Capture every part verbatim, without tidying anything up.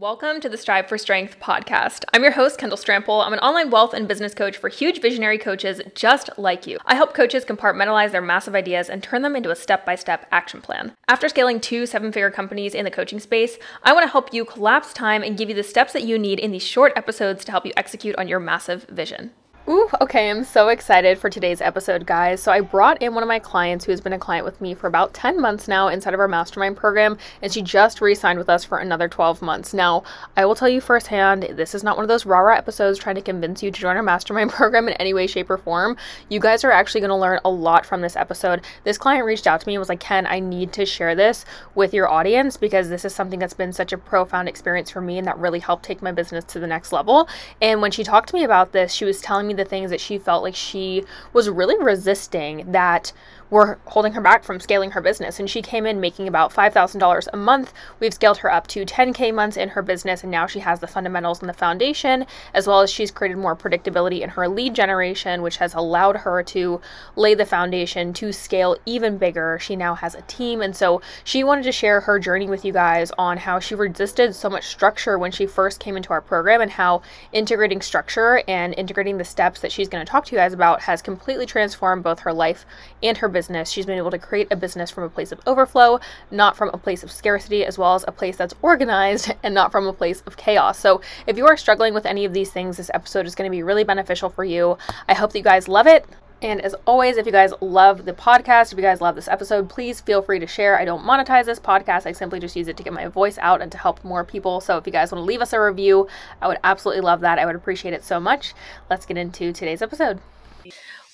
Welcome to the Strive for Strength podcast. I'm your host, Kendall Strample. I'm an online wealth and business coach for huge visionary coaches just like you. I help coaches compartmentalize their massive ideas and turn them into a step-by-step action plan. After scaling two seven-figure companies in the coaching space, I want to help you collapse time and give you the steps that you need in these short episodes to help you execute on your massive vision. Ooh, okay, I'm so excited for today's episode, guys. So I brought in one of my clients who has been a client with me for about ten months now inside of our Mastermind program, and she just re-signed with us for another twelve months. Now, I will tell you firsthand, this is not one of those rah-rah episodes trying to convince you to join our Mastermind program in any way, shape, or form. You guys are actually going to learn a lot from this episode. This client reached out to me and was like, Ken, I need to share this with your audience because this is something that's been such a profound experience for me and that really helped take my business to the next level. And when she talked to me about this, she was telling me the things that she felt like she was really resisting that were holding her back from scaling her business. And she came in making about five thousand dollars a month. We've scaled her up to ten K months in her business, and now she has the fundamentals and the foundation, as well as she's created more predictability in her lead generation, which has allowed her to lay the foundation to scale even bigger. She now has a team. And so she wanted to share her journey with you guys on how she resisted so much structure when she first came into our program and how integrating structure and integrating the steps that she's going to talk to you guys about has completely transformed both her life and her business. She's been able to create a business from a place of overflow, not from a place of scarcity, as well as a place that's organized and not from a place of chaos. So if you are struggling with any of these things, this episode is going to be really beneficial for you. I hope that you guys love it. And as always, if you guys love the podcast, if you guys love this episode, please feel free to share. I don't monetize this podcast. I simply just use it to get my voice out and to help more people. So if you guys want to leave us a review, I would absolutely love that. I would appreciate it so much. Let's get into today's episode.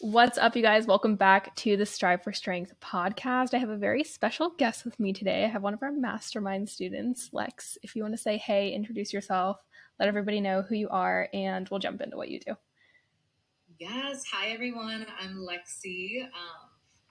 What's up, you guys? Welcome back to the Strive for Strength podcast. I have a very special guest with me today. I have one of our Mastermind students, Lex. If you want to say hey, introduce yourself, let everybody know who you are, and we'll jump into what you do. Yes. Hi, everyone. I'm Lexi. Um,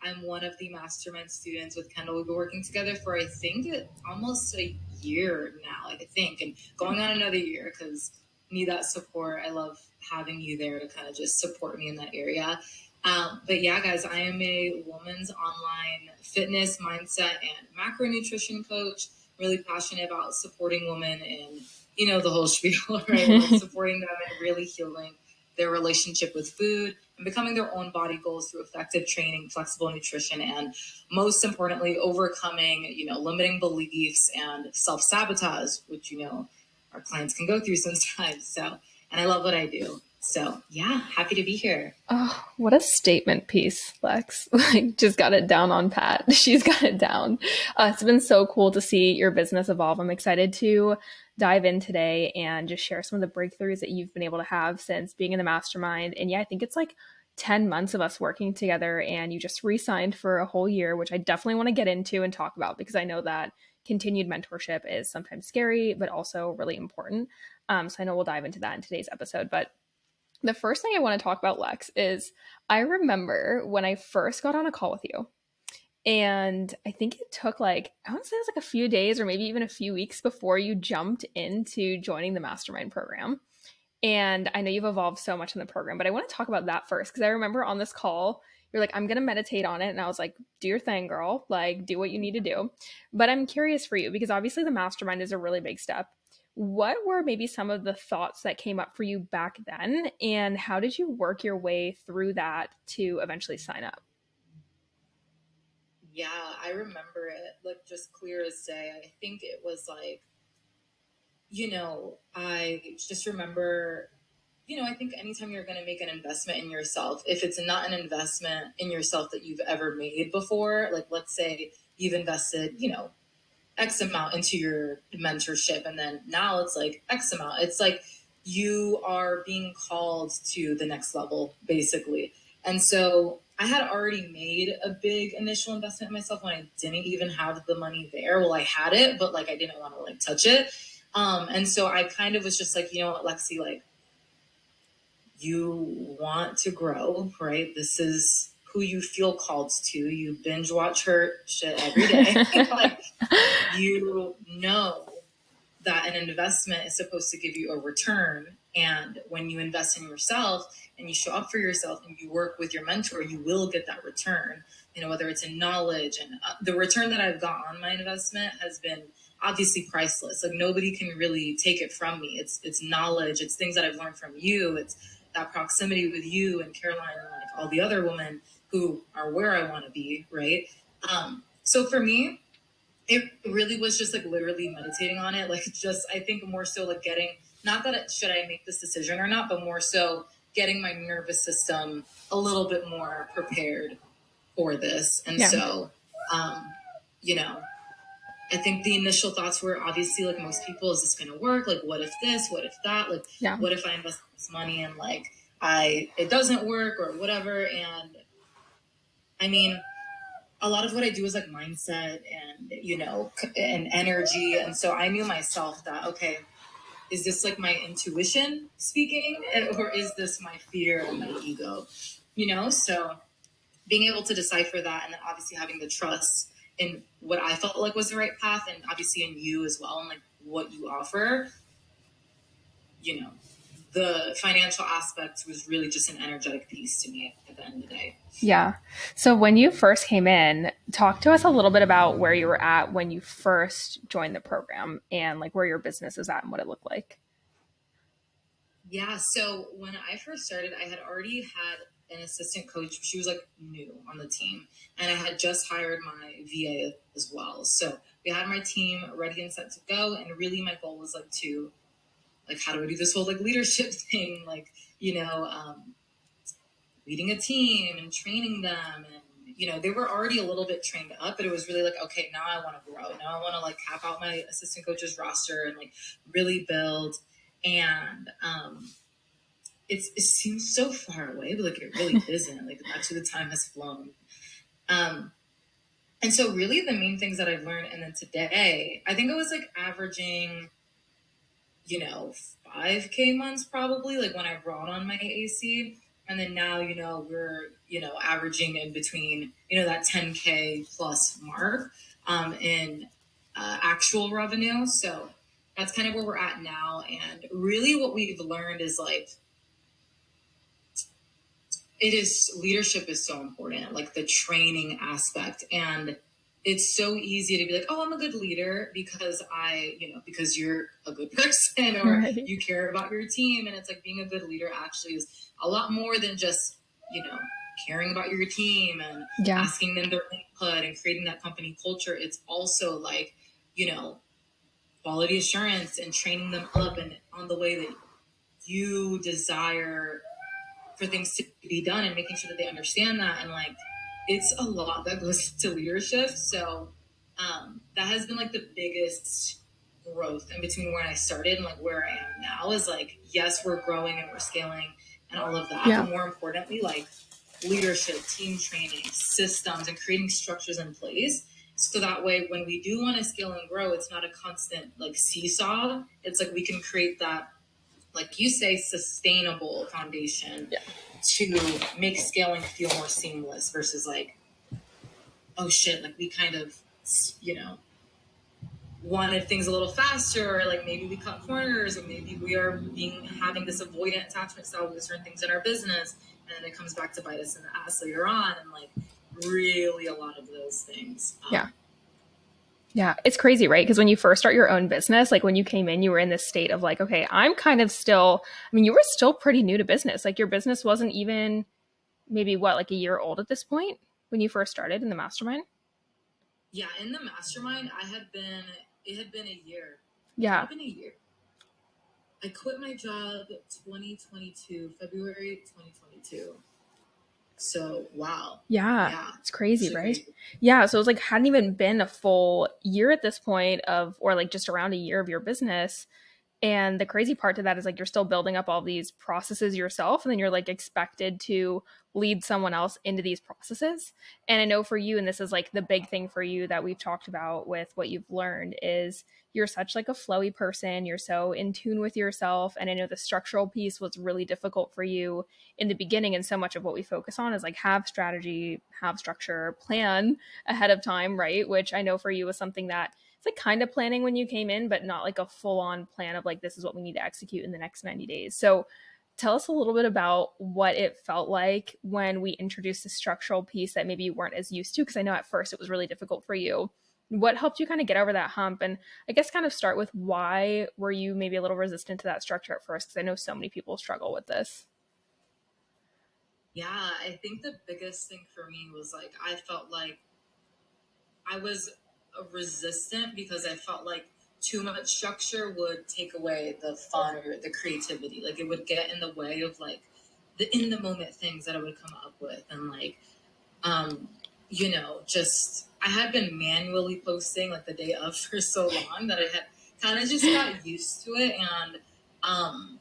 I'm one of the Mastermind students with Kendall. We've been working together for, I think, almost a year now, I think, and going on another year because I need that support. I love having you there to kind of just support me in that area. Um, but yeah, guys, I am a woman's online fitness, mindset, and macronutrition coach. Really passionate about supporting women and, you know, the whole spiel, right? Supporting them and really healing their relationship with food, and becoming their own body goals through effective training, flexible nutrition, and most importantly, overcoming, you know, limiting beliefs and self-sabotage, which, you know, our clients can go through sometimes. So, and I love what I do. So yeah, happy to be here. Oh, what a statement piece, Lex. Like, just got it down on pat. She's got it down. Uh, it's been so cool to see your business evolve. I'm excited to dive in today and just share some of the breakthroughs that you've been able to have since being in the Mastermind. And yeah, I think it's like ten months of us working together, and you just re-signed for a whole year, which I definitely want to get into and talk about because I know that continued mentorship is sometimes scary, but also really important. Um, so I know we'll dive into that in today's episode. But the first thing I want to talk about, Lex, is I remember when I first got on a call with you. And I think it took like, I want to say it was like a few days or maybe even a few weeks before you jumped into joining the Mastermind program. And I know you've evolved so much in the program, but I want to talk about that first. Because I remember on this call, you're like, I'm going to meditate on it. And I was like, do your thing, girl. Like, do what you need to do. But I'm curious for you, because obviously the Mastermind is a really big step. What were maybe some of the thoughts that came up for you back then? And how did you work your way through that to eventually sign up? Yeah, I remember it, like, just clear as day. I think it was like, you know, I just remember, you know, I think anytime you're going to make an investment in yourself, if it's not an investment in yourself that you've ever made before, like, let's say you've invested, you know, X amount into your mentorship, and then now it's like X amount. It's like you are being called to the next level, basically. And so I had already made a big initial investment in myself when I didn't even have the money there. Well, I had it, but like, I didn't want to like touch it. Um, and so I kind of was just like, you know what, Lexi, like, you want to grow, right? This is who you feel called to. You binge watch her shit every day. Like, you know that an investment is supposed to give you a return. And when you invest in yourself and you show up for yourself and you work with your mentor, you will get that return, you know, whether it's in knowledge. And uh, the return that I've got on my investment has been obviously priceless. Like nobody can really take it from me. It's it's knowledge. It's things that I've learned from you. It's that proximity with you and Caroline and like all the other women who are where I want to be, right? Um, so for me, it really was just like literally meditating on it. Like just, I think more so like getting, not that it, should I make this decision or not, but more so getting my nervous system a little bit more prepared for this. And yeah. so, um, you know, I think the initial thoughts were obviously like most people, is this going to work? Like, what if this, what if that, like, yeah. what if I invest this money and like, I, it doesn't work or whatever. And I mean, a lot of what I do is like mindset and, you know, and energy. And so I knew myself that, okay, is this like my intuition speaking or is this my fear and my ego, you know? So being able to decipher that and then obviously having the trust in what I felt like was the right path and obviously in you as well and like what you offer, you know, the financial aspect was really just an energetic piece to me at the end of the day. Yeah. So when you first came in, talk to us a little bit about where you were at when you first joined the program and like where your business was at and what it looked like. Yeah. So when I first started, I had already had an assistant coach. She was like new on the team and I had just hired my V A as well. So we had my team ready and set to go. And really my goal was like to like, how do I do this whole like leadership thing? Like, you know, um, leading a team and training them. And, you know, they were already a little bit trained up, but it was really like, okay, now I want to grow. Now I want to like cap out my assistant coaches roster and like really build. And, um, it's, it seems so far away, but like, it really isn't. Like actually the time has flown. Um, and so really the main things that I've learned. And then today, I think I was like averaging, you know, five K months probably, like when I brought on my A A C. And then now, you know, we're, you know, averaging in between, you know, that ten K plus mark um, in uh, actual revenue. So that's kind of where we're at now. And really what we've learned is like, it is, leadership is so important, like the training aspect. And it's so easy to be like, oh, I'm a good leader because I, you know, because you're a good person or right. you care about your team. And it's like being a good leader actually is a lot more than just, you know, caring about your team and yeah. asking them their input and creating that company culture. It's also like, you know, quality assurance and training them up and on the way that you desire for things to be done and making sure that they understand that. And like, it's a lot that goes to leadership. So um, that has been like the biggest growth in between when I started and like where I am now is like, yes, we're growing and we're scaling and all of that. Yeah. But more importantly, like leadership, team training, systems and creating structures in place. So that way, when we do want to scale and grow, it's not a constant like seesaw. It's like we can create that, like you say, sustainable foundation yeah. to make scaling feel more seamless versus like, oh shit, like we kind of, you know, wanted things a little faster, or like maybe we cut corners or maybe we are being, having this avoidant attachment style with certain things in our business. And then it comes back to bite us in the ass later on. And like really a lot of those things. Um, yeah. Yeah. It's crazy, right? Because when you first start your own business, like when you came in, you were in this state of like, okay, I'm kind of still, I mean, you were still pretty new to business. Like your business wasn't even maybe what, like a year old at this point when you first started in the mastermind? Yeah. In the mastermind, I had been, it had been a year. Yeah. It had been a year. I quit my job twenty twenty-two, February, twenty twenty-two. So, wow. Yeah. yeah. It's crazy, it's right? Crazy. Yeah. So it's like, hadn't even been a full year at this point of, or like just around a year of your business. And the crazy part to that is like, you're still building up all these processes yourself. And then you're like expected to lead someone else into these processes. And I know for you, and this is like the big thing for you that we've talked about with what you've learned is you're such like a flowy person. You're so in tune with yourself. And I know the structural piece was really difficult for you in the beginning. And so much of what we focus on is like have strategy, have structure, plan ahead of time, right? Which I know for you was something that it's like kind of planning when you came in, but not like a full on plan of like, this is what we need to execute in the next ninety days. So tell us a little bit about what it felt like when we introduced the structural piece that maybe you weren't as used to, because I know at first it was really difficult for you what helped you kind of get over that hump? And I guess kind of start with, why were you maybe a little resistant to that structure at first? Because I know so many people struggle with this. Yeah, I think the biggest thing for me was like, I felt like I was resistant because I felt like too much structure would take away the fun or the creativity. Like it would get in the way of like the in the moment things that I would come up with. And like, um, you know, just, I had been manually posting like the day of for so long that I had kind of just got used to it. And um,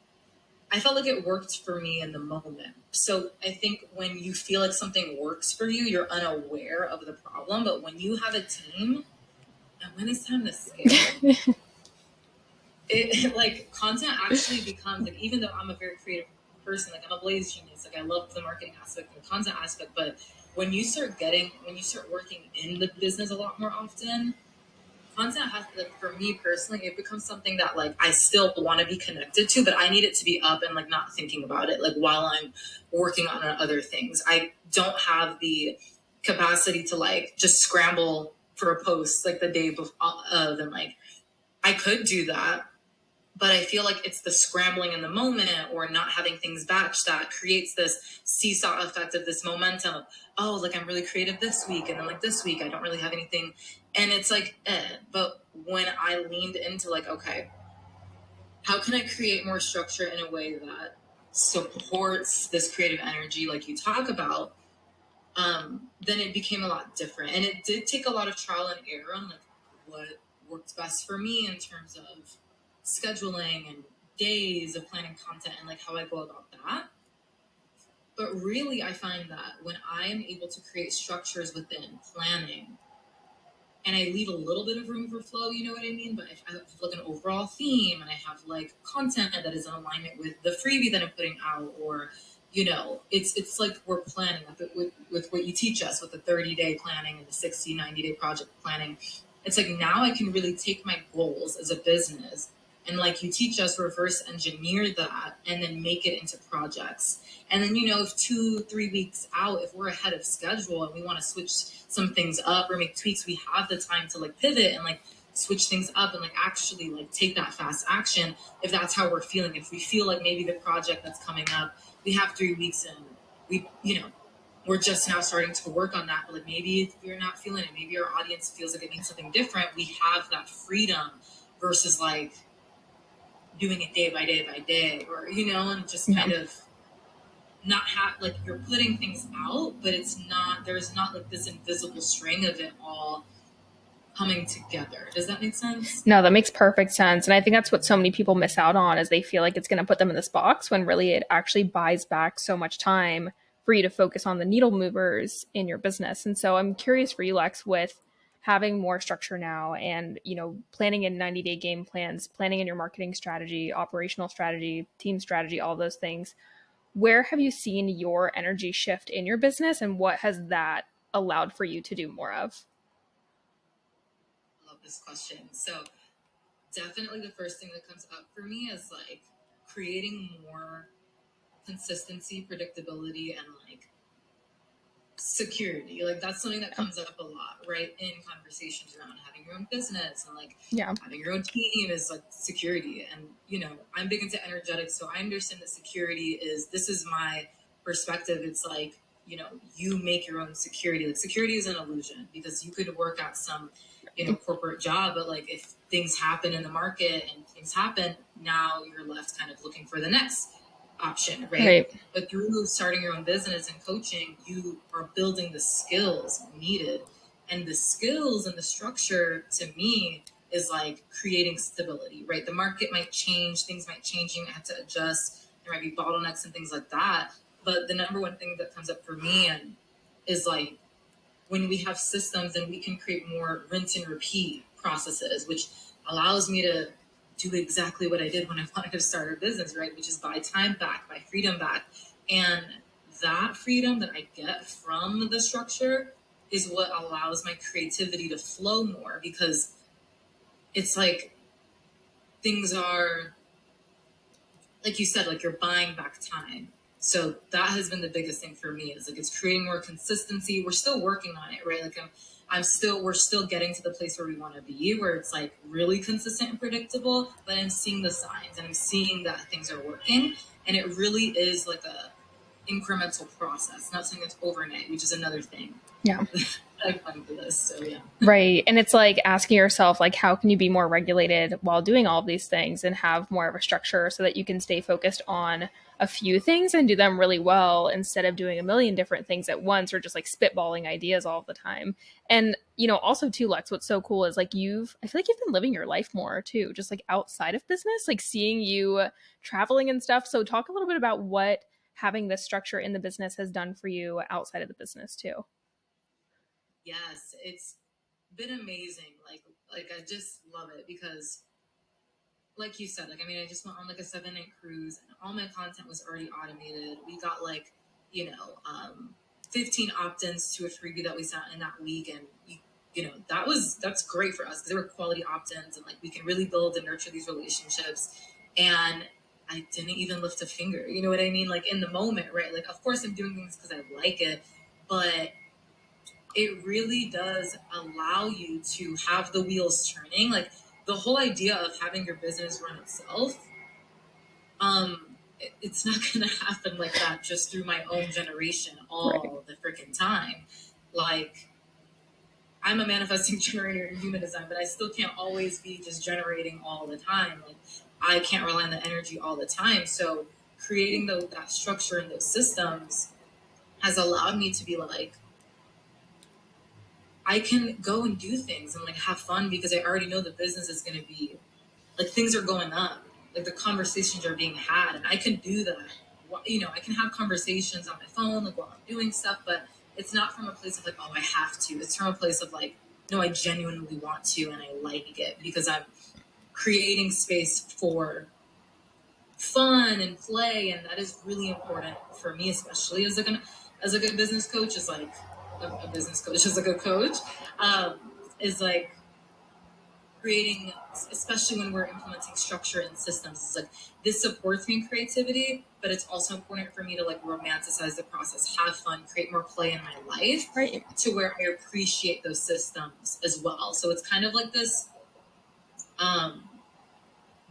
I felt like it worked for me in the moment. So I think when you feel like something works for you, you're unaware of the problem. But when you have a team, and when it's time to scale, it like content actually becomes like, even though I'm a very creative person, like I'm a Blaze genius, like I love the marketing aspect and the content aspect, but when you start getting, when you start working in the business a lot more often, content has to, like, for me personally, it becomes something that like I still want to be connected to, but I need it to be up and like not thinking about it, like while I'm working on other things. I don't have the capacity to like just scramble for a post like the day before, uh, then like I could do that, but I feel like it's the scrambling in the moment or not having things batched that creates this seesaw effect of this momentum of, oh, like I'm really creative this week, and then like this week I don't really have anything, and it's like eh. But when I leaned into like, okay, how can I create more structure in a way that supports this creative energy like you talk about, Um, then it became a lot different. And it did take a lot of trial and error on like what worked best for me in terms of scheduling and days of planning content and like how I go about that. But really, I find that when I am able to create structures within planning and I leave a little bit of room for flow, you know what I mean? But if I have like an overall theme and I have like content that is in alignment with the freebie that I'm putting out, or you know, it's it's like we're planning with, with with what you teach us with the thirty-day planning and the sixty, ninety-day project planning. It's like now I can really take my goals as a business and like you teach us, reverse engineer that and then make it into projects. And then, you know, if two, three weeks out, if we're ahead of schedule and we want to switch some things up or make tweaks, we have the time to like pivot and like switch things up and like actually like take that fast action if that's how we're feeling. If we feel like maybe the project that's coming up, we have three weeks and we, you know, we're just now starting to work on that. But like maybe if you're not feeling it, maybe our audience feels like it needs something different. We have that freedom versus like doing it day by day by day, or, you know, and just kind of not have like, you're putting things out, but it's not, there's not like this invisible string of it all coming together. Does that make sense? No, that makes perfect sense. And I think that's what so many people miss out on, is they feel like it's going to put them in this box when really it actually buys back so much time for you to focus on the needle movers in your business. And so I'm curious for you, Lex, with having more structure now and, you know, planning in ninety-day game plans, planning in your marketing strategy, operational strategy, team strategy, all those things, where have you seen your energy shift in your business and what has that allowed for you to do more of? This question. So definitely the first thing that comes up for me is like creating more consistency, predictability, and like security. Like that's something that comes up a lot, right? In conversations around having your own business and like yeah. having your own team is like security. And, you know, I'm big into energetics, so I understand that security is, this is my perspective. It's like, you know, you make your own security. Like security is an illusion because you could work at some, you know, corporate job, but like if things happen in the market and things happen, now you're left kind of looking for the next option, right? right? But through starting your own business and coaching, you are building the skills needed. And the skills and the structure to me is like creating stability, right? The market might change, things might change, you might have to adjust, there might be bottlenecks and things like that. But the number one thing that comes up for me and is like, when we have systems and we can create more rinse and repeat processes, which allows me to do exactly what I did when I wanted to start a business, right? Which is buy time back, buy freedom back. And that freedom that I get from the structure is what allows my creativity to flow more, because it's like things are, like you said, like you're buying back time. So that has been the biggest thing for me, is like, it's creating more consistency. We're still working on it, right? Like I'm, I'm still, we're still getting to the place where we want to be, where it's like really consistent and predictable, but I'm seeing the signs and I'm seeing that things are working. And it really is like a incremental process, not something that's overnight, which is another thing. Yeah. I've gone through this, so yeah. Right. And it's like asking yourself, like, how can you be more regulated while doing all of these things and have more of a structure so that you can stay focused on a few things and do them really well instead of doing a million different things at once or just like spitballing ideas all the time. And, you know, also too, Lex, what's so cool is like you've, I feel like you've been living your life more too, just like outside of business, like seeing you traveling and stuff. So talk a little bit about what having this structure in the business has done for you outside of the business too. Yes, it's been amazing. Like, like I just love it because like you said, like, I mean, I just went on like a seven night cruise and all my content was already automated. We got like, you know, um, fifteen opt-ins to a freebie that we sent in that week. And, we, you know, that was, that's great for us because there were quality opt-ins and like, we can really build and nurture these relationships. And I didn't even lift a finger. You know what I mean? Like in the moment, right? Like, of course I'm doing things because I like it, but it really does allow you to have the wheels turning. Like, the whole idea of having your business run itself, um, it, it's not going to happen like that just through my own generation all right. the freaking time. Like, I'm a manifesting generator in human design, but I still can't always be just generating all the time. Like, I can't rely on the energy all the time. So creating the, that structure and those systems has allowed me to be like, I can go and do things and like have fun because I already know the business is going to be like, things are going up, like the conversations are being had and I can do that. You know, I can have conversations on my phone, like while I'm doing stuff, but it's not from a place of like, oh, I have to. It's from a place of like, no, I genuinely want to. And I like it because I'm creating space for fun and play. And that is really important for me, especially as like an, as like a business coach is like, a business coach is like a coach, um, is like creating, especially when we're implementing structure and systems, it's like this supports me in creativity, but it's also important for me to like romanticize the process, have fun, create more play in my life, right? To where I appreciate those systems as well. So it's kind of like this um,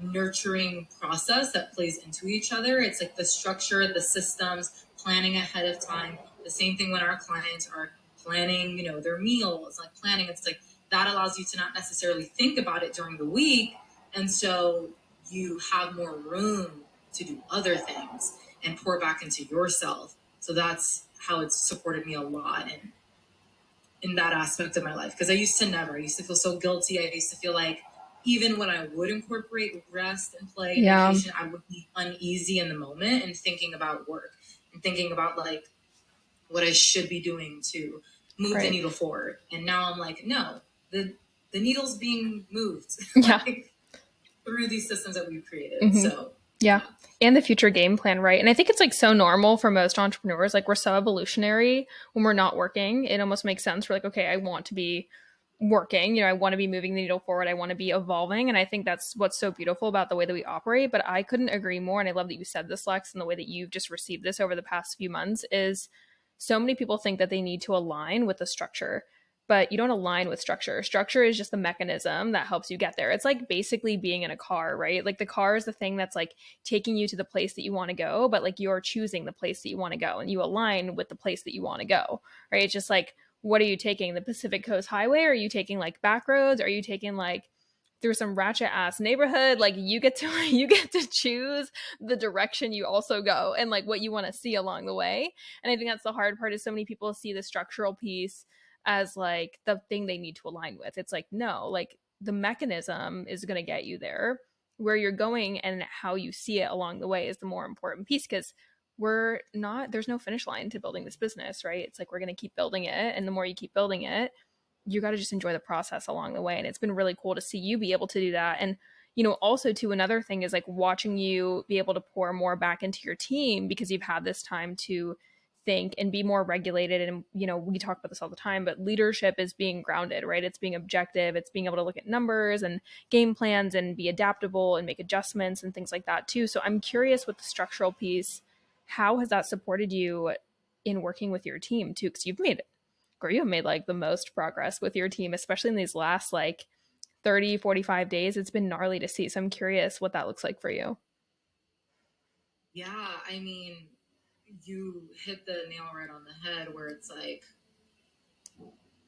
nurturing process that plays into each other. It's like the structure, the systems, planning ahead of time. The same thing when our clients are planning, you know, their meals, like planning, it's like that allows you to not necessarily think about it during the week. And so you have more room to do other things and pour back into yourself. So that's how it's supported me a lot in, in that aspect of my life. Because I used to never, I used to feel so guilty. I used to feel like even when I would incorporate rest and play, yeah. and I would be uneasy in the moment and thinking about work and thinking about like, what I should be doing to move right. the needle forward. And now I'm like, no, the, the needle's being moved yeah. like, through these systems that we've created. Mm-hmm. So yeah. yeah. And the future game plan. Right. And I think it's like so normal for most entrepreneurs. Like we're so evolutionary when we're not working, it almost makes sense. We're like, okay, I want to be working, you know, I want to be moving the needle forward. I want to be evolving. And I think that's what's so beautiful about the way that we operate, but I couldn't agree more. And I love that you said this, Lex, and the way that you've just received this over the past few months is so many people think that they need to align with the structure, but you don't align with structure. Structure is just the mechanism that helps you get there. It's like basically being in a car, right? Like the car is the thing that's like taking you to the place that you want to go, but like you're choosing the place that you want to go and you align with the place that you want to go, right? It's just like, what are you taking? The Pacific Coast Highway? Are you taking like back roads? Are you taking like through some ratchet ass neighborhood? Like you get to, you get to choose the direction you also go and like what you want to see along the way. And I think that's the hard part is so many people see the structural piece as like the thing they need to align with. It's like, no, like the mechanism is going to get you there. Where you're going and how you see it along the way is the more important piece because we're not, there's no finish line to building this business, right? It's like, we're going to keep building it. And the more you keep building it, you got to just enjoy the process along the way. And it's been really cool to see you be able to do that. And, you know, also too, another thing is like watching you be able to pour more back into your team because you've had this time to think and be more regulated. And, you know, we talk about this all the time, but leadership is being grounded, right? It's being objective. It's being able to look at numbers and game plans and be adaptable and make adjustments and things like that too. So I'm curious with the structural piece, how has that supported you in working with your team too? Because you've made it. or you have made like the most progress with your team, especially in these last like thirty, forty-five days. It's been gnarly to see. So I'm curious what that looks like for you. Yeah, I mean, you hit the nail right on the head where it's like,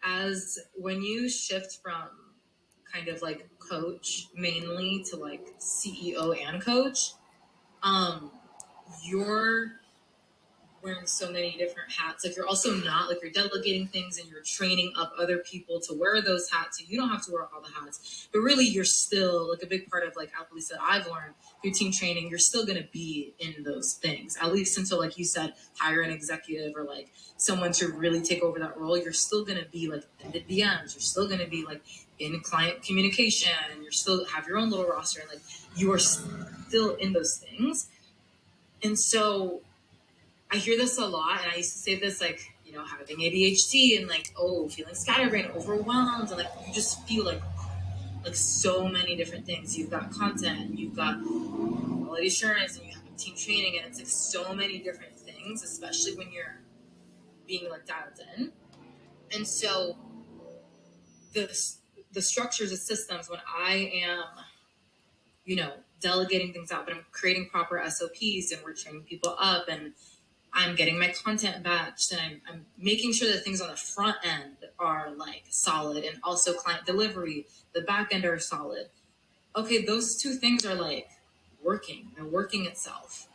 as when you shift from kind of like coach mainly to like C E O and coach, um, you're wearing so many different hats. Like, you're also not like, you're delegating things and you're training up other people to wear those hats. So you don't have to wear all the hats, but really you're still like a big part of like, at least that I've learned through team training, you're still going to be in those things, at least until, like you said, hire an executive or like someone to really take over that role. You're still going to be like in the D Ms. You're still going to be like in client communication, and you're still have your own little roster. And like, you are still in those things. And so I hear this a lot, and I used to say this, like, you know, having A D H D and like, oh, feeling scatterbrained, overwhelmed, and like, you just feel like, like so many different things. You've got content, and you've got quality assurance, and you have team training, and it's like so many different things, especially when you're being like dialed in. And so the the structures and systems, when I am, you know, delegating things out, but I'm creating proper S O Ps, and we're training people up, and I'm getting my content batched, and I'm, I'm making sure that things on the front end are like solid, and also client delivery, the back end are solid. Okay, those two things are like working, they're working itself.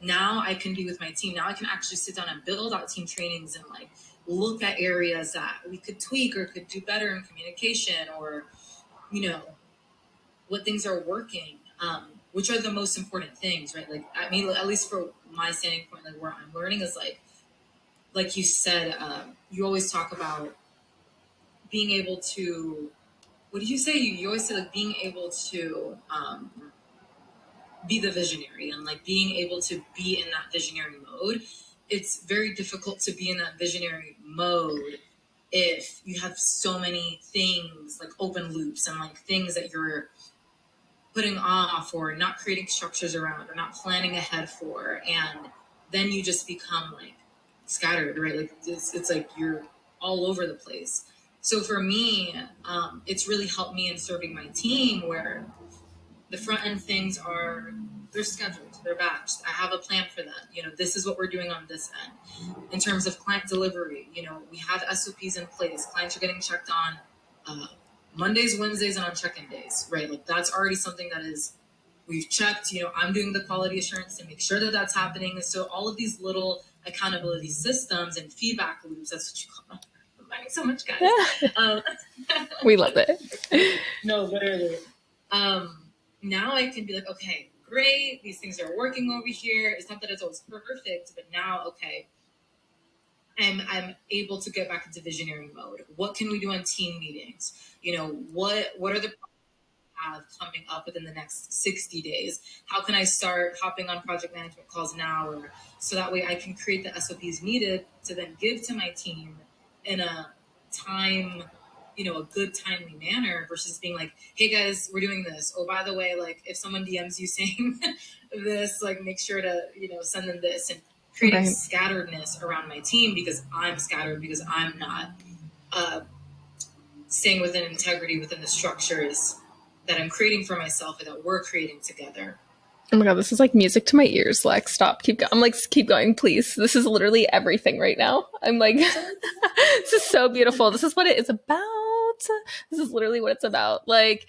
Now I can be with my team. Now I can actually sit down and build out team trainings and like look at areas that we could tweak or could do better in communication, or, you know, what things are working, um, which are the most important things, right? Like, I mean, at least for my standing point, like where I'm learning is like, like you said, um, you always talk about being able to, what did you say? You, you always say like being able to um, be the visionary, and like being able to be in that visionary mode. It's very difficult to be in that visionary mode if you have so many things like open loops and like things that you're putting off or not creating structures around or not planning ahead for. And then you just become like scattered, right? Like it's, it's like you're all over the place. So for me, um, it's really helped me in serving my team, where the front end things are, they're scheduled, they're batched. I have a plan for that. You know, this is what we're doing on this end. In terms of client delivery, you know, we have S O Ps in place. Clients are getting checked on, uh, Mondays, Wednesdays, and on check-in days, right? Like that's already something that is, we've checked, you know, I'm doing the quality assurance to make sure that that's happening. So all of these little accountability systems and feedback loops, that's what you call them. I'm learning so much, guys. Yeah. Um, we love it. No, literally. Um, now I can be like, okay, great. These things are working over here. It's not that it's always perfect, but now, okay, I'm, I'm able to get back into visionary mode. What can we do on team meetings? You know, what what are the projects I have coming up within the next sixty days? How can I start hopping on project management calls now, or so that way I can create the S O Ps needed to then give to my team in a time, you know, a good timely manner, versus being like, hey guys, we're doing this. Oh, by the way, like if someone D Ms you saying this, like make sure to, you know, send them this, and creating right. scatteredness around my team because I'm scattered, because I'm not, uh, staying within integrity within the structures that I'm creating for myself and that we're creating together. Oh my God, this is like music to my ears, Lex. Stop, keep going. I'm like, keep going, please. This is literally everything right now. I'm like, this is so beautiful. This is what it is about. This is literally what it's about. Like,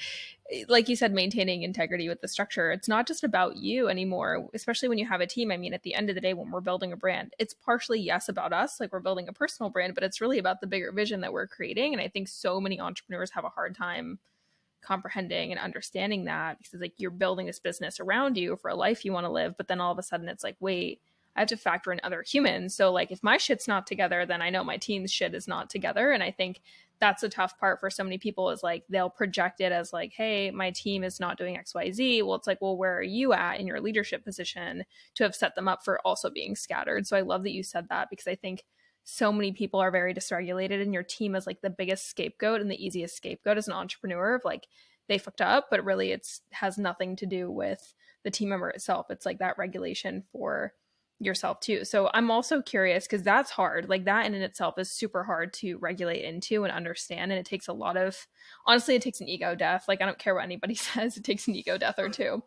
like you said, maintaining integrity with the structure. It's not just about you anymore, especially when you have a team. I mean, at the end of the day, when we're building a brand, it's partially, yes, about us, like we're building a personal brand, but it's really about the bigger vision that we're creating. And I think so many entrepreneurs have a hard time comprehending and understanding that, because like you're building this business around you for a life you want to live, but then all of a sudden it's like, wait, I have to factor in other humans. So like if my shit's not together, then I know my team's shit is not together. And I think that's a tough part for so many people, is like they'll project it as like, hey, my team is not doing X Y Z. Well, it's like, well, where are you at in your leadership position to have set them up for also being scattered? So I love that you said that, because I think so many people are very dysregulated, and your team is like the biggest scapegoat and the easiest scapegoat as an entrepreneur of like they fucked up, but really it's has nothing to do with the team member itself. It's like that regulation for yourself too. So I'm also curious, because that's hard. Like that in and itself is super hard to regulate into and understand. And it takes a lot of, honestly, it takes an ego death. Like I don't care what anybody says, it takes an ego death or two.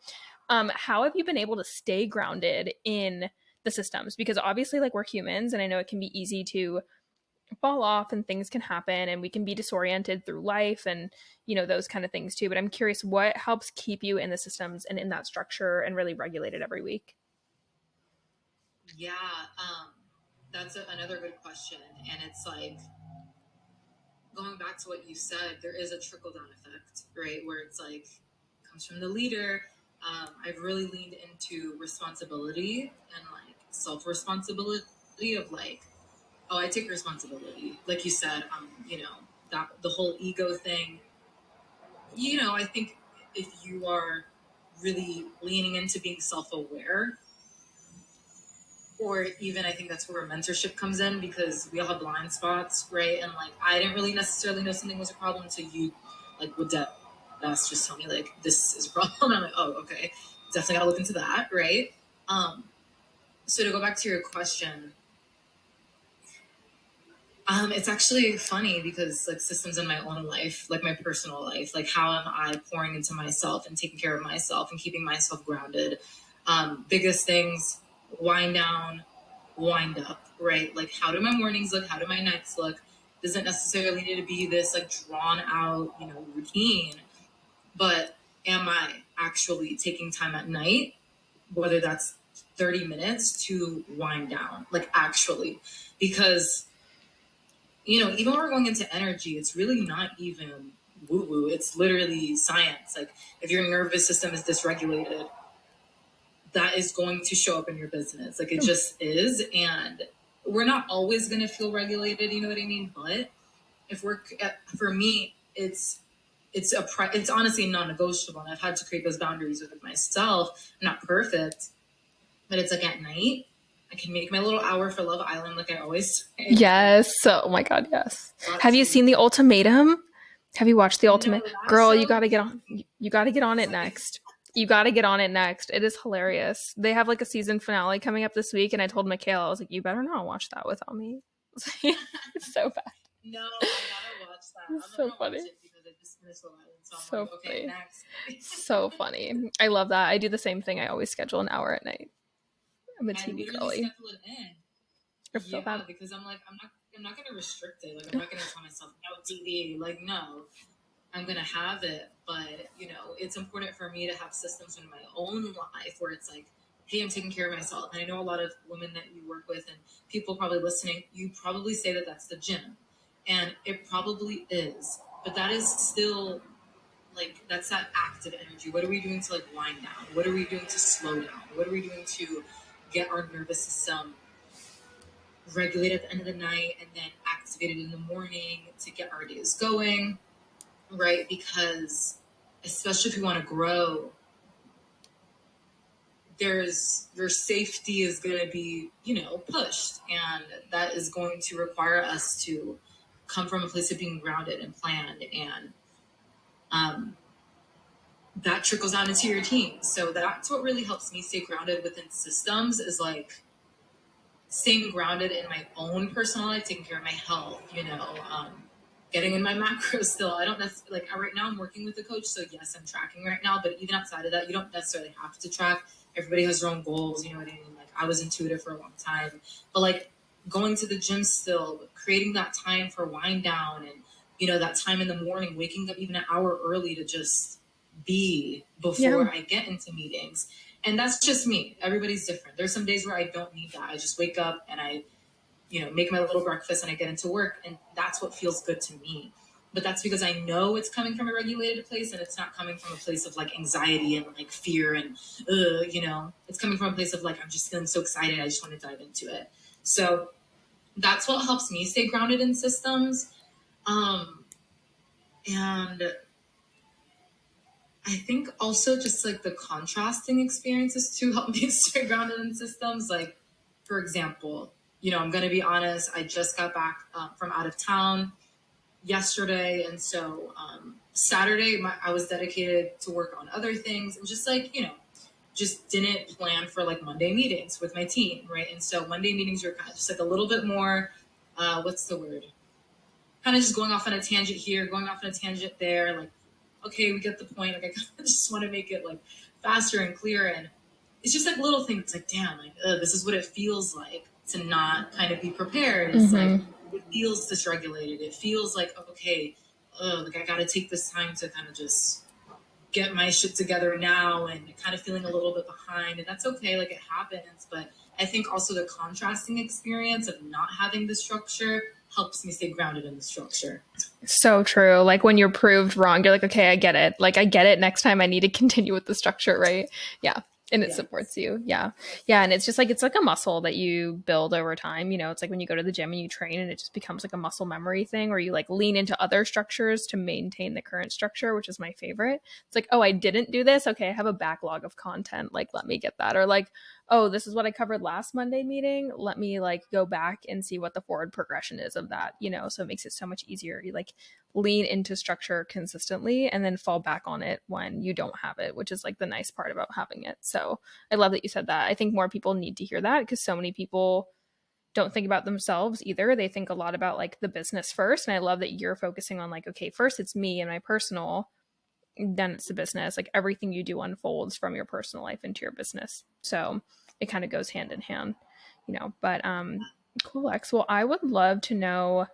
Um, how have you been able to stay grounded in the systems? Because obviously like we're humans, and I know it can be easy to fall off and things can happen and we can be disoriented through life and, you know, those kind of things too. But I'm curious, what helps keep you in the systems and in that structure and really regulated every week? Yeah, um, that's a, another good question. And it's like, going back to what you said, there is a trickle-down effect, right? Where it's like, comes from the leader. Um, I've really leaned into responsibility and like self-responsibility of like, oh, I take responsibility. Like you said, um, you know, that the whole ego thing, you know, I think if you are really leaning into being self-aware, or even I think that's where mentorship comes in, because we all have blind spots, right? And like, I didn't really necessarily know something was a problem until you like would de- that's just tell me like, this is a problem. And I'm like, oh, okay. Definitely gotta look into that, right? Um, so to go back to your question, um, it's actually funny because like systems in my own life, like my personal life, like how am I pouring into myself and taking care of myself and keeping myself grounded? Um, biggest things, wind down, wind up, right? Like how do my mornings look? How do my nights look? Doesn't necessarily need to be this like drawn out, you know, routine, but am I actually taking time at night, whether that's thirty minutes to wind down, like actually, because, you know, even when we're going into energy, it's really not even woo woo. It's literally science. Like if your nervous system is dysregulated, that is going to show up in your business. Like it just is. And we're not always going to feel regulated. You know what I mean? But if we're, for me, it's, it's a, it's honestly non-negotiable. And I've had to create those boundaries with myself. I'm not perfect, but it's like at night, I can make my little hour for Love Island. Like I always say. Yes. Oh my God. Yes. That's Have you seen The Ultimatum? Have you watched The Ultimatum? No, girl, so- you got to get on, you got to get on it next. You got to get on it next. It is hilarious. They have like a season finale coming up this week. And I told Mikhail, I was like, you better not watch that without me. It's so bad. No, I gotta watch that. It's so funny. It because I just missed a lot. So, so like, okay, funny. Next. So funny. I love that. I do the same thing. I always schedule an hour at night. I'm a T V girly. Schedule it in. You're yeah, so bad. Because I'm like, I'm not, I'm not going to restrict it. Like, I'm not going to tell myself, no T V. Like, no. I'm going to have it, but you know, it's important for me to have systems in my own life where it's like, hey, I'm taking care of myself. And I know a lot of women that you work with and people probably listening, you probably say that that's the gym, and it probably is, but that is still like, that's that active energy. What are we doing to like wind down? What are we doing to slow down? What are we doing to get our nervous system regulated at the end of the night and then activated in the morning to get our days going? Right? Because especially if you want to grow, there's your safety is going to be, you know, pushed. And that is going to require us to come from a place of being grounded and planned. And um, that trickles down into your team. So that's what really helps me stay grounded within systems, is like staying grounded in my own personal life, taking care of my health, you know, um, getting in my macros still. I don't necessarily, like right now I'm working with a coach. So yes, I'm tracking right now, but even outside of that, you don't necessarily have to track. Everybody has their own goals. You know what I mean? Like I was intuitive for a long time, but like going to the gym still, creating that time for wind down and, you know, that time in the morning, waking up even an hour early to just be before yeah. I get into meetings. And that's just me. Everybody's different. There's some days where I don't need that. I just wake up and I, you know, make my little breakfast and I get into work, and that's what feels good to me. But that's because I know it's coming from a regulated place, and it's not coming from a place of like anxiety and like fear and, uh, you know, it's coming from a place of like, I'm just feeling so excited. I just want to dive into it. So that's what helps me stay grounded in systems. Um, and I think also just like the contrasting experiences too help me stay grounded in systems. Like for example, you know, I'm going to be honest, I just got back uh, from out of town yesterday. And so um, Saturday, my, I was dedicated to work on other things and just like, you know, just didn't plan for like Monday meetings with my team, right? And so Monday meetings were kind of just like a little bit more, uh, what's the word? Kind of just going off on a tangent here, going off on a tangent there. Like, okay, we get the point. Like, I kind of just want to make it like faster and clearer. And it's just like little things. It's like, damn, like ugh, this is what it feels like to not kind of be prepared. It's mm-hmm. like, it feels dysregulated. It feels like, okay, ugh, like I got to take this time to kind of just get my shit together now, and kind of feeling a little bit behind, and that's okay. Like, it happens. But I think also the contrasting experience of not having the structure helps me stay grounded in the structure. So true. Like, when you're proved wrong, you're like, okay, I get it. Like, I get it. Next time I need to continue with the structure, right? Yeah. And it yes. supports you. Yeah. Yeah. And it's just like, it's like a muscle that you build over time. You know, it's like when you go to the gym and you train, and it just becomes like a muscle memory thing where you like lean into other structures to maintain the current structure, which is my favorite. It's like, oh, I didn't do this. Okay, I have a backlog of content. Like, let me get that. Or like, oh, this is what I covered last Monday meeting. Let me like go back and see what the forward progression is of that, you know? So it makes it so much easier. You like lean into structure consistently and then fall back on it when you don't have it, which is like the nice part about having it. So I love that you said that. I think more people need to hear that, because so many people don't think about themselves either. They think a lot about like the business first. And I love that you're focusing on like, okay, first it's me and my personal, then it's the business. Like, everything you do unfolds from your personal life into your business. So it kind of goes hand in hand, you know, but um, cool, Lex. Well, I would love to know,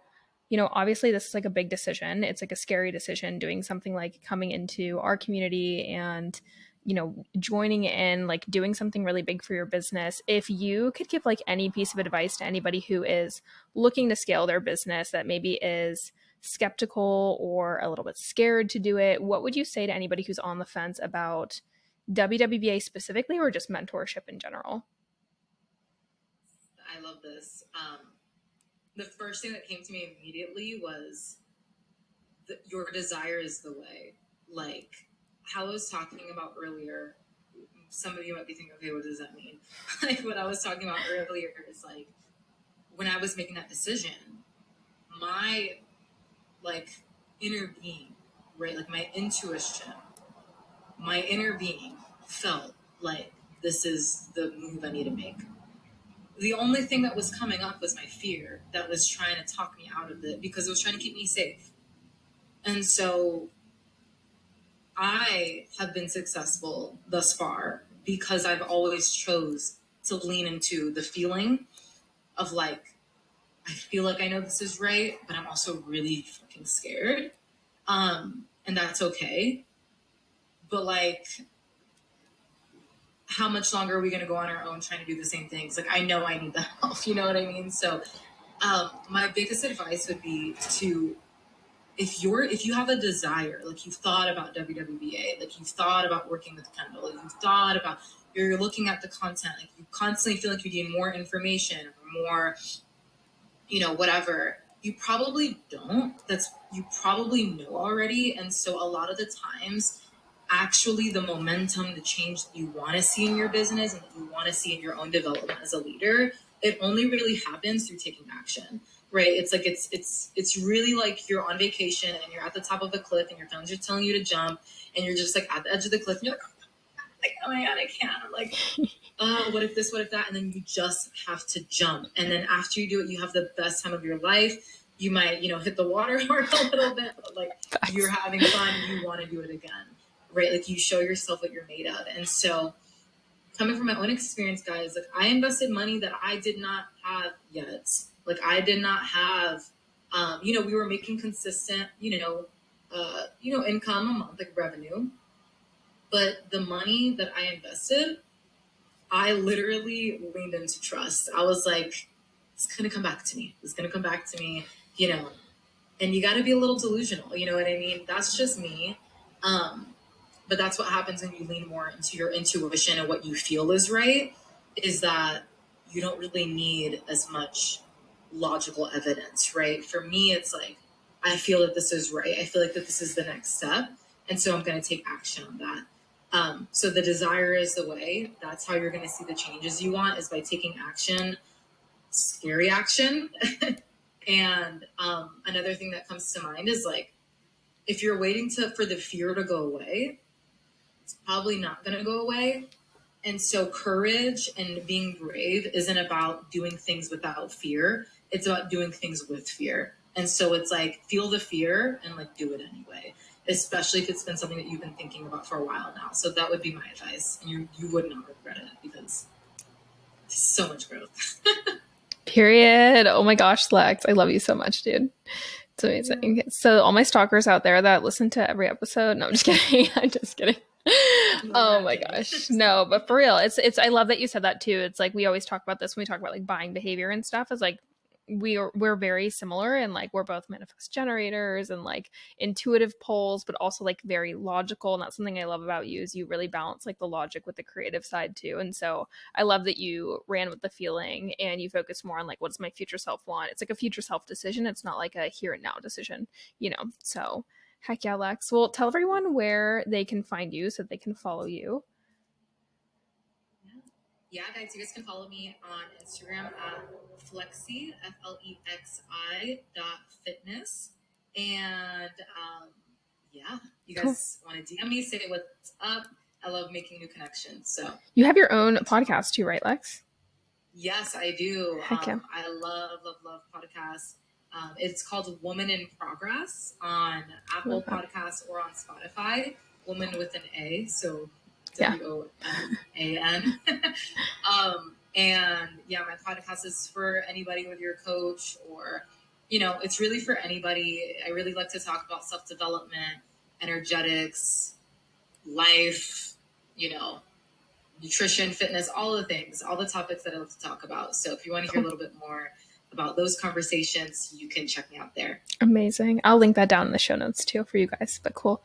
you know, obviously this is like a big decision. It's like a scary decision, doing something like coming into our community and, you know, joining in, like doing something really big for your business. If you could give like any piece of advice to anybody who is looking to scale their business that maybe is skeptical or a little bit scared to do it, what would you say to anybody who's on the fence about W W B A specifically, or just mentorship in general? I love this. Um, the first thing that came to me immediately was that your desire is the way. Like, how I was talking about earlier, some of you might be thinking, okay, what does that mean? Like, what I was talking about earlier is like, when I was making that decision, my like inner being, right? Like my intuition, my inner being felt like this is the move I need to make. The only thing that was coming up was my fear that was trying to talk me out of it, because it was trying to keep me safe. And so I have been successful thus far because I've always chose to lean into the feeling of like, I feel like I know this is right, but I'm also really fucking scared. Um, and that's okay. But like, how much longer are we going to go on our own trying to do the same things? Like, I know I need the help, you know what I mean? So um, my biggest advice would be to, if you're, if you have a desire, like you've thought about W W B A, like you've thought about working with Kendall, like you've thought about, you're looking at the content, like you constantly feel like you need more information or more, you know, whatever, you probably don't. That's, you probably know already. And so a lot of the times, actually the momentum, the change that you want to see in your business and that you want to see in your own development as a leader, it only really happens through taking action, right? It's like, it's, it's, it's really like you're on vacation and you're at the top of a cliff and your friends are telling you to jump and you're just like at the edge of the cliff and you're like, like, oh my God, I can't. I'm like, oh, what if this, what if that? And then you just have to jump. And then after you do it, you have the best time of your life. You might, you know, hit the water mark a little bit, but like you're having fun. You want to do it again, right? Like you show yourself what you're made of. And so coming from my own experience, guys, like I invested money that I did not have yet. Like I did not have, um, you know, we were making consistent, you know, uh, you know, income a month, like revenue. But the money that I invested, I literally leaned into trust. I was like, it's going to come back to me. It's going to come back to me, you know, and you got to be a little delusional. You know what I mean? That's just me. Um, but that's what happens when you lean more into your intuition and what you feel is right, is that you don't really need as much logical evidence, right? For me, it's like, I feel that this is right. I feel like that this is the next step. And so I'm going to take action on that. Um, so the desire is the way. That's how you're going to see the changes you want, is by taking action, scary action. And um, another thing that comes to mind is like, if you're waiting to for the fear to go away, it's probably not going to go away. And so courage and being brave isn't about doing things without fear. It's about doing things with fear. And so it's like, feel the fear and like do it anyway, especially if it's been something that you've been thinking about for a while now. So that would be my advice. And you, you would not regret it because there's so much growth. Period. Oh my gosh, Lex. I love you so much, dude. It's amazing. Yeah. So all my stalkers out there that listen to every episode. No, I'm just kidding. I'm just kidding. Oh my gosh. No, but for real, it's, it's, I love that you said that too. It's like, we always talk about this when we talk about like buying behavior and stuff. It's like, we are, we're very similar, and like, we're both manifest generators and like intuitive pulls, but also like very logical. And that's something I love about you is you really balance like the logic with the creative side too. And so I love that you ran with the feeling and you focus more on like, what does my future self want? It's like a future self decision. It's not like a here and now decision, you know? So heck yeah, Lex. Well, tell everyone where they can find you so they can follow you. Yeah, guys, you guys can follow me on Instagram at Flexi, F L E X I dot fitness. And um, yeah, you guys cool. want to D M me, say what's up. I love making new connections. So you have your own podcast too, right, Lex? Yes, I do. Heck yeah. um, I love, love, love podcasts. Um, it's called Woman in Progress on Apple Podcasts or on Spotify. Woman with an A, so Yeah. W O M A N. um, and yeah, my podcast is for anybody, whether you're a coach or, you know, it's really for anybody. I really like to talk about self-development, energetics, life, you know, nutrition, fitness, all the things, all the topics that I love to talk about. So if you want to hear a little bit more about those conversations, you can check me out there. Amazing. I'll link that down in the show notes too for you guys, but cool.